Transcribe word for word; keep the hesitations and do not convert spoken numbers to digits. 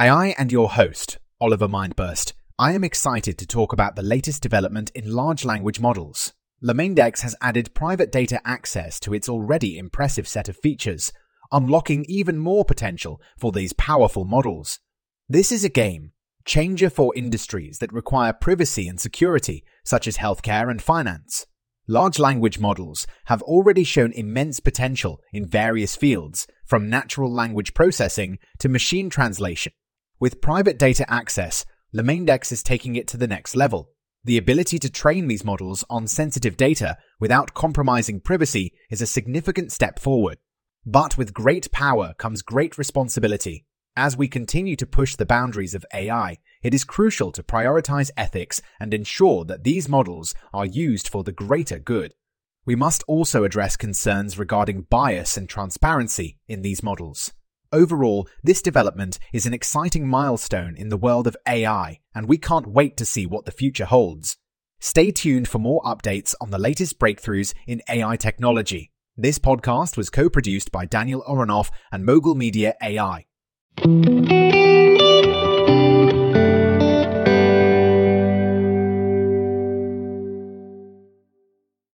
I I and your host, Oliver Mindburst. I am excited to talk about the latest development in large language models. LlamaIndex has added private data access to its already impressive set of features, unlocking even more potential for these powerful models. This is a game changer for industries that require privacy and security, such as healthcare and finance. Large language models have already shown immense potential in various fields, from natural language processing to machine translation. With private data access, LlamaIndex is taking it to the next level. The ability to train these models on sensitive data without compromising privacy is a significant step forward. But with great power comes great responsibility. As we continue to push the boundaries of A I, it is crucial to prioritize ethics and ensure that these models are used for the greater good. We must also address concerns regarding bias and transparency in these models. Overall, this development is an exciting milestone in the world of A I, and we can't wait to see what the future holds. Stay tuned for more updates on the latest breakthroughs in A I technology. This podcast was co-produced by Daniel Oronoff and Mogul Media A I.